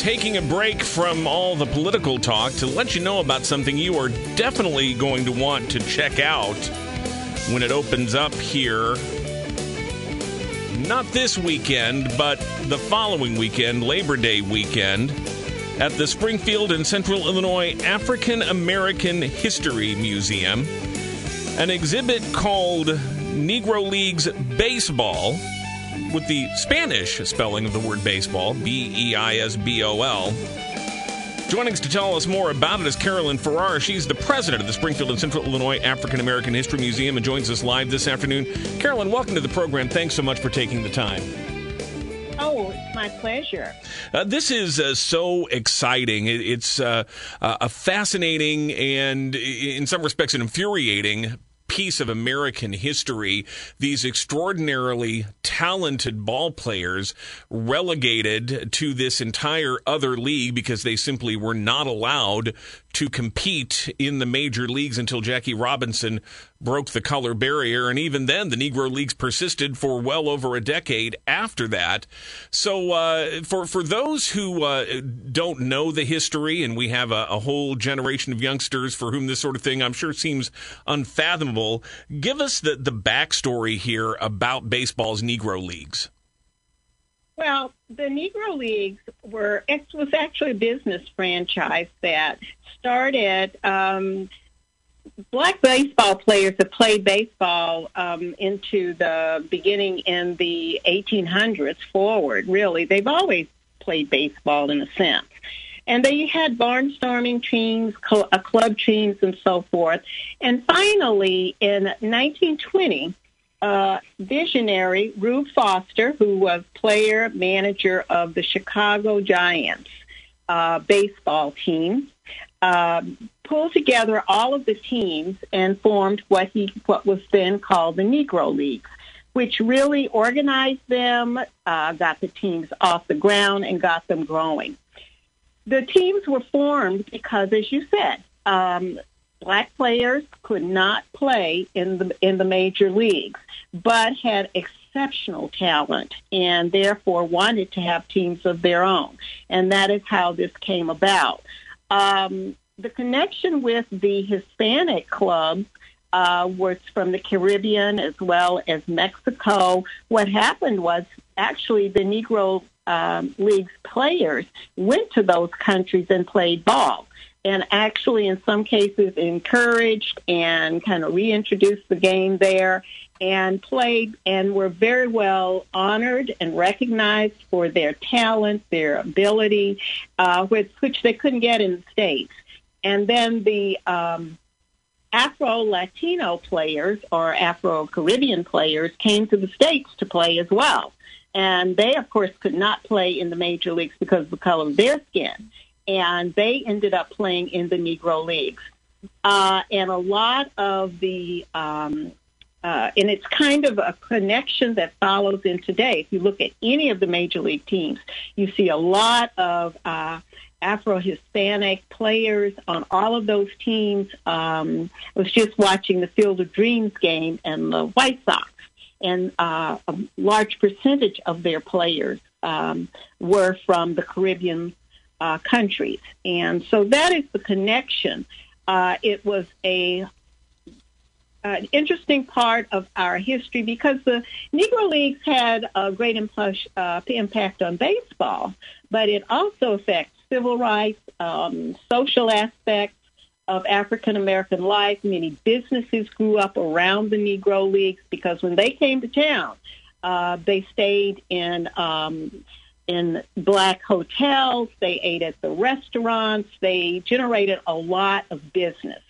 taking a break from all the political talk to let you know about something you are definitely going to want to check out when it opens up here. Not this weekend, but the following weekend, Labor Day weekend, at the Springfield and Central Illinois African American History Museum, an exhibit called Negro Leagues Baseball, with the Spanish spelling of the word baseball, B-E-I-S-B-O-L. Joining us to tell us more about it is Carolyn Farrar. She's the president of the Springfield and Central Illinois African American History Museum and joins us live this afternoon. Carolyn, welcome to the program. Thanks so much for taking the time. Oh, it's my pleasure. This is so exciting. It's a fascinating and, in some respects, an infuriating piece of American history. These extraordinarily talented ball players relegated to this entire other league because they simply were not allowed to compete in the major leagues until Jackie Robinson broke the color barrier. And even then, the Negro Leagues persisted for well over a decade after that. So for those who don't know the history, and we have a whole generation of youngsters for whom this sort of thing, I'm sure, seems unfathomable, give us the backstory here about baseball's Negro Leagues. Well, the Negro Leagues was actually a business franchise that started black baseball players that played baseball into the beginning in the 1800s forward, really. They've always played baseball in a sense. And they had barnstorming teams, club teams, and so forth. And finally, in 1920, visionary Rube Foster, who was player manager of the Chicago Giants baseball team, pulled together all of the teams and formed what was then called the Negro Leagues, which really organized them, got the teams off the ground, and got them growing. The teams were formed because, as you said, black players could not play in the major leagues, but had exceptional talent and therefore wanted to have teams of their own. And that is how this came about. The connection with the Hispanic clubs was from the Caribbean as well as Mexico. What happened was actually the Negro Leagues players went to those countries and played ball, and actually in some cases encouraged and kind of reintroduced the game there, and played and were very well honored and recognized for their talent, their ability, which they couldn't get in the States. And then the Afro-Latino players or Afro-Caribbean players came to the States to play as well. And they, of course, could not play in the major leagues because of the color of their skin. And they ended up playing in the Negro Leagues. And a lot of the, and it's kind of a connection that follows in today. If you look at any of the major league teams, you see a lot of Afro-Hispanic players on all of those teams. I was just watching the Field of Dreams game and the White Sox, and a large percentage of their players were from the Caribbean countries. And so that is the connection. It was an interesting part of our history because the Negro Leagues had a great impact on baseball, but it also affects civil rights, social aspects of African American life. Many businesses grew up around the Negro Leagues because when they came to town, they stayed in black hotels, they ate at the restaurants, they generated a lot of business.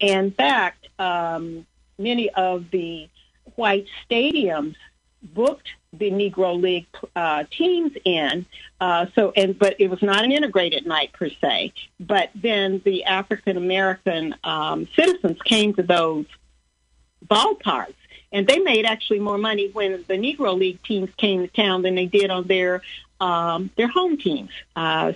In fact, many of the white stadiums booked the Negro League teams in, but it was not an integrated night per se, but then the African American citizens came to those ballparks. And they made actually more money when the Negro League teams came to town than they did on their home teams.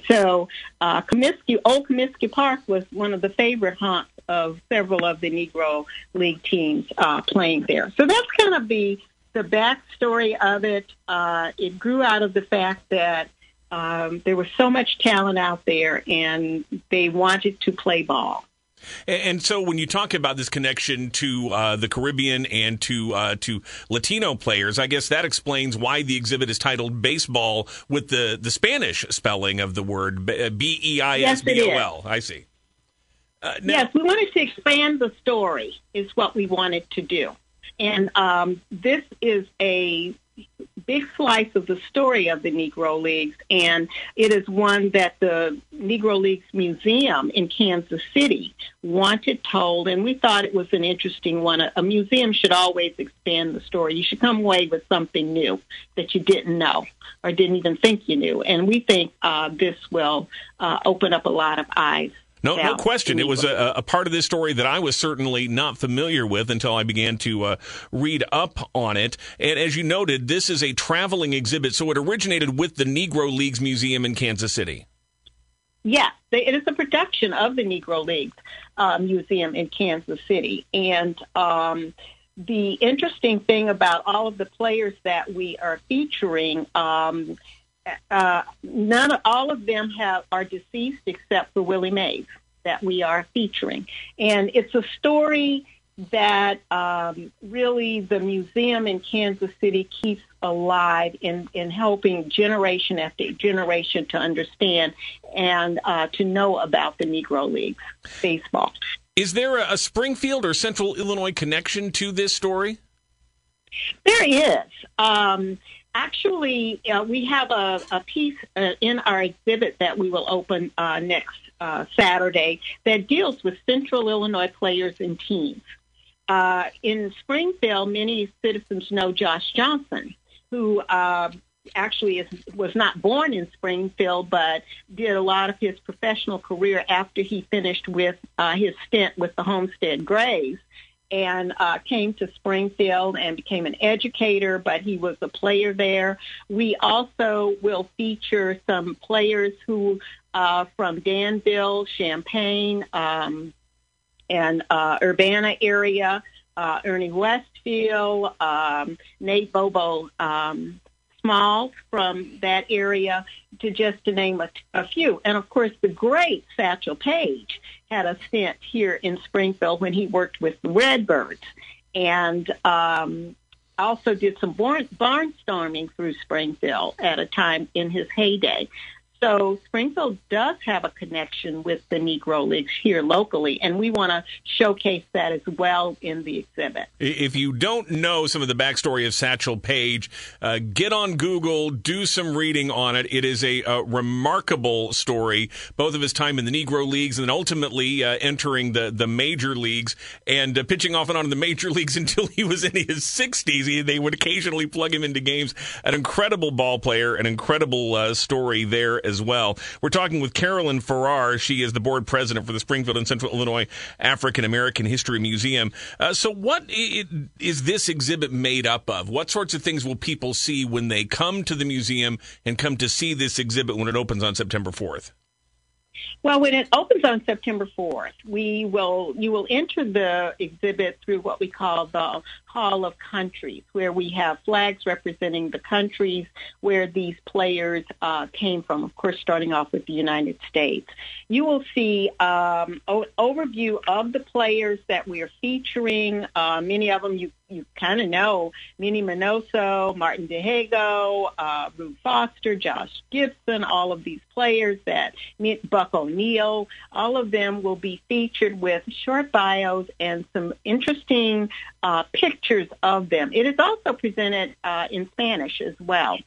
So Old Comiskey Park was one of the favorite haunts of several of the Negro League teams playing there. So that's kind of the backstory of it. It grew out of the fact that There was so much talent out there, and they wanted to play ball. And so when you talk about this connection to the Caribbean and to Latino players, I guess that explains why the exhibit is titled Baseball with the Spanish spelling of the word, B-E-I-S-B-O-L. Yes, I see. Yes, we wanted to expand the story is what we wanted to do. And this is a big slice of the story of the Negro Leagues, and it is one that the Negro Leagues Museum in Kansas City wanted told, and we thought it was an interesting one. A museum should always expand the story. You should come away with something new that you didn't know or didn't even think you knew, and we think this will open up a lot of eyes. No question. It was a part of this story that I was certainly not familiar with until I began to read up on it. And as you noted, this is a traveling exhibit, so it originated with the Negro Leagues Museum in Kansas City. Yes, it is a production of the Negro Leagues Museum in Kansas City. And the interesting thing about all of the players that we are featuring all of them are deceased except for Willie Mays that we are featuring. And it's a story that really the museum in Kansas City keeps alive in helping generation after generation to understand and to know about the Negro Leagues baseball. Is there a Springfield or Central Illinois connection to this story? There is. Actually, we have a piece in our exhibit that we will open next Saturday that deals with Central Illinois players and teams. In Springfield, many citizens know Josh Johnson, who actually was not born in Springfield, but did a lot of his professional career after he finished with his stint with the Homestead Grays, and came to Springfield and became an educator, but he was a player there. We also will feature some players who from Danville, Champaign, and Urbana area, Ernie Westfield, Nate Bobo Smalls from that area, to name a few. And, of course, the great Satchel Paige had a stint here in Springfield when he worked with the Redbirds, and also did some barnstorming through Springfield at a time in his heyday. So Springfield does have a connection with the Negro Leagues here locally, and we want to showcase that as well in the exhibit. If you don't know some of the backstory of Satchel Paige, get on Google, do some reading on it. It is a remarkable story, both of his time in the Negro Leagues and then ultimately entering the major leagues and pitching off and on in the major leagues until he was in his 60s. They would occasionally plug him into games. An incredible ball player, an incredible story there as well. We're talking with Carolyn Farrar. She is the board president for the Springfield and Central Illinois African American History Museum. So what is this exhibit made up of? What sorts of things will people see when they come to the museum and come to see this exhibit when it opens on September 4th? Well, when it opens on September 4th, you will enter the exhibit through what we call the Hall of Countries, where we have flags representing the countries where these players came from, of course, starting off with the United States. You will see overview of the players that we are featuring. Many of them you kind of know, Minnie Minoso, Martin Dihigo, Rube Foster, Josh Gibson, all of these players that Buck O'Neill, all of them will be featured with short bios and some interesting pictures of them. It is also presented in Spanish as well.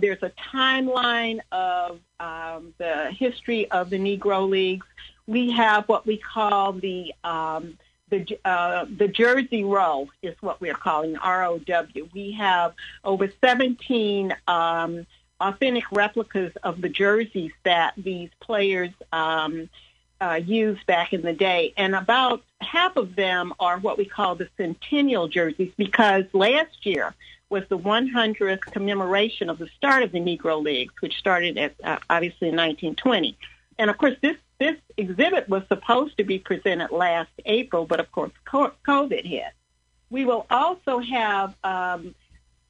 There's a timeline of the history of the Negro Leagues. We have what we call the Jersey Row is what we're calling ROW. We have over 17 authentic replicas of the jerseys that these players used back in the day. And about half of them are what we call the centennial jerseys, because last year was the 100th commemoration of the start of the Negro Leagues, which started obviously in 1920. And, of course, this exhibit was supposed to be presented last April, but, of course, COVID hit. We will also have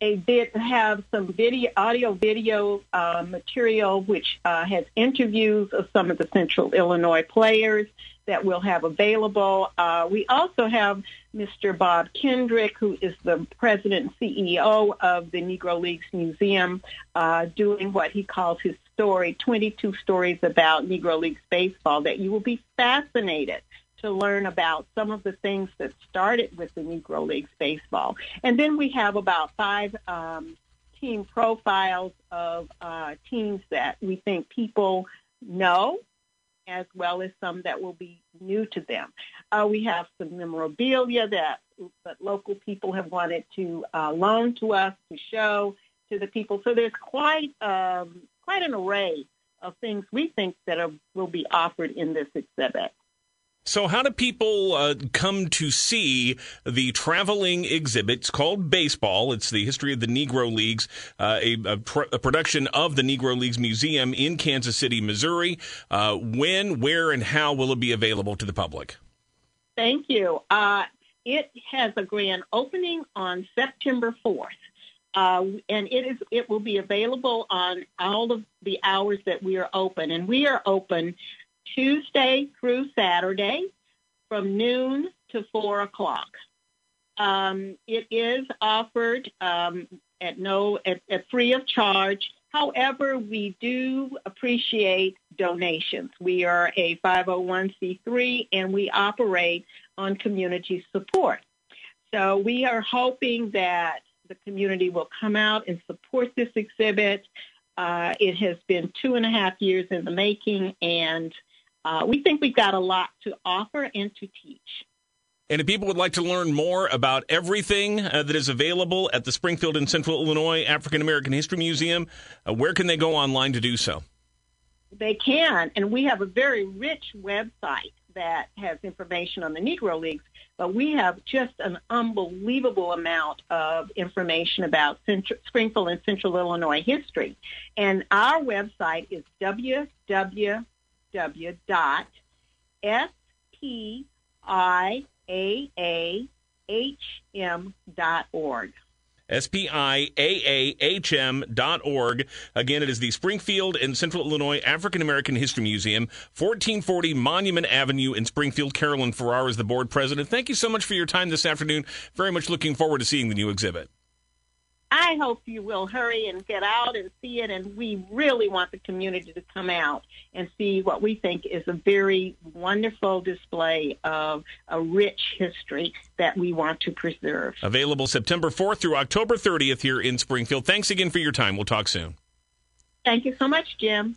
They did have some audio-video material, which has interviews of some of the Central Illinois players that we'll have available. We also have Mr. Bob Kendrick, who is the president and CEO of the Negro Leagues Museum, doing what he calls his story, 22 stories about Negro Leagues baseball, that you will be fascinated to learn about some of the things that started with the Negro Leagues baseball. And then we have about 5 team profiles of teams that we think people know, as well as some that will be new to them. We have some memorabilia that local people have wanted to loan to us to show to the people. So there's quite an array of things we think that will be offered in this exhibit. So how do people come to see the traveling exhibit? It's called Baseball. It's the history of the Negro Leagues, a production of the Negro Leagues Museum in Kansas City, Missouri. When, where, and how will it be available to the public? Thank you. It has a grand opening on September 4th. And it will be available on all of the hours that we are open. And we are open Tuesday through Saturday from noon to 4 o'clock. It is offered at free of charge. However, we do appreciate donations. We are a 501c3, and we operate on community support. So we are hoping that the community will come out and support this exhibit. It has been 2.5 years in the making, and we think we've got a lot to offer and to teach. And if people would like to learn more about everything that is available at the Springfield and Central Illinois African American History Museum, where can they go online to do so? They can, and we have a very rich website that has information on the Negro Leagues, but we have just an unbelievable amount of information about Springfield and Central Illinois history. And our website is www.sciaahm.org. SPIAAHM.org. Again, it is the Springfield and Central Illinois African American History Museum, 1440 Monument Avenue in Springfield. Carolyn Farrar is the board president. Thank you so much for your time this afternoon. Very much looking forward to seeing the new exhibit. I hope you will hurry and get out and see it, and we really want the community to come out and see what we think is a very wonderful display of a rich history that we want to preserve. Available September 4th through October 30th here in Springfield. Thanks again for your time. We'll talk soon. Thank you so much, Jim.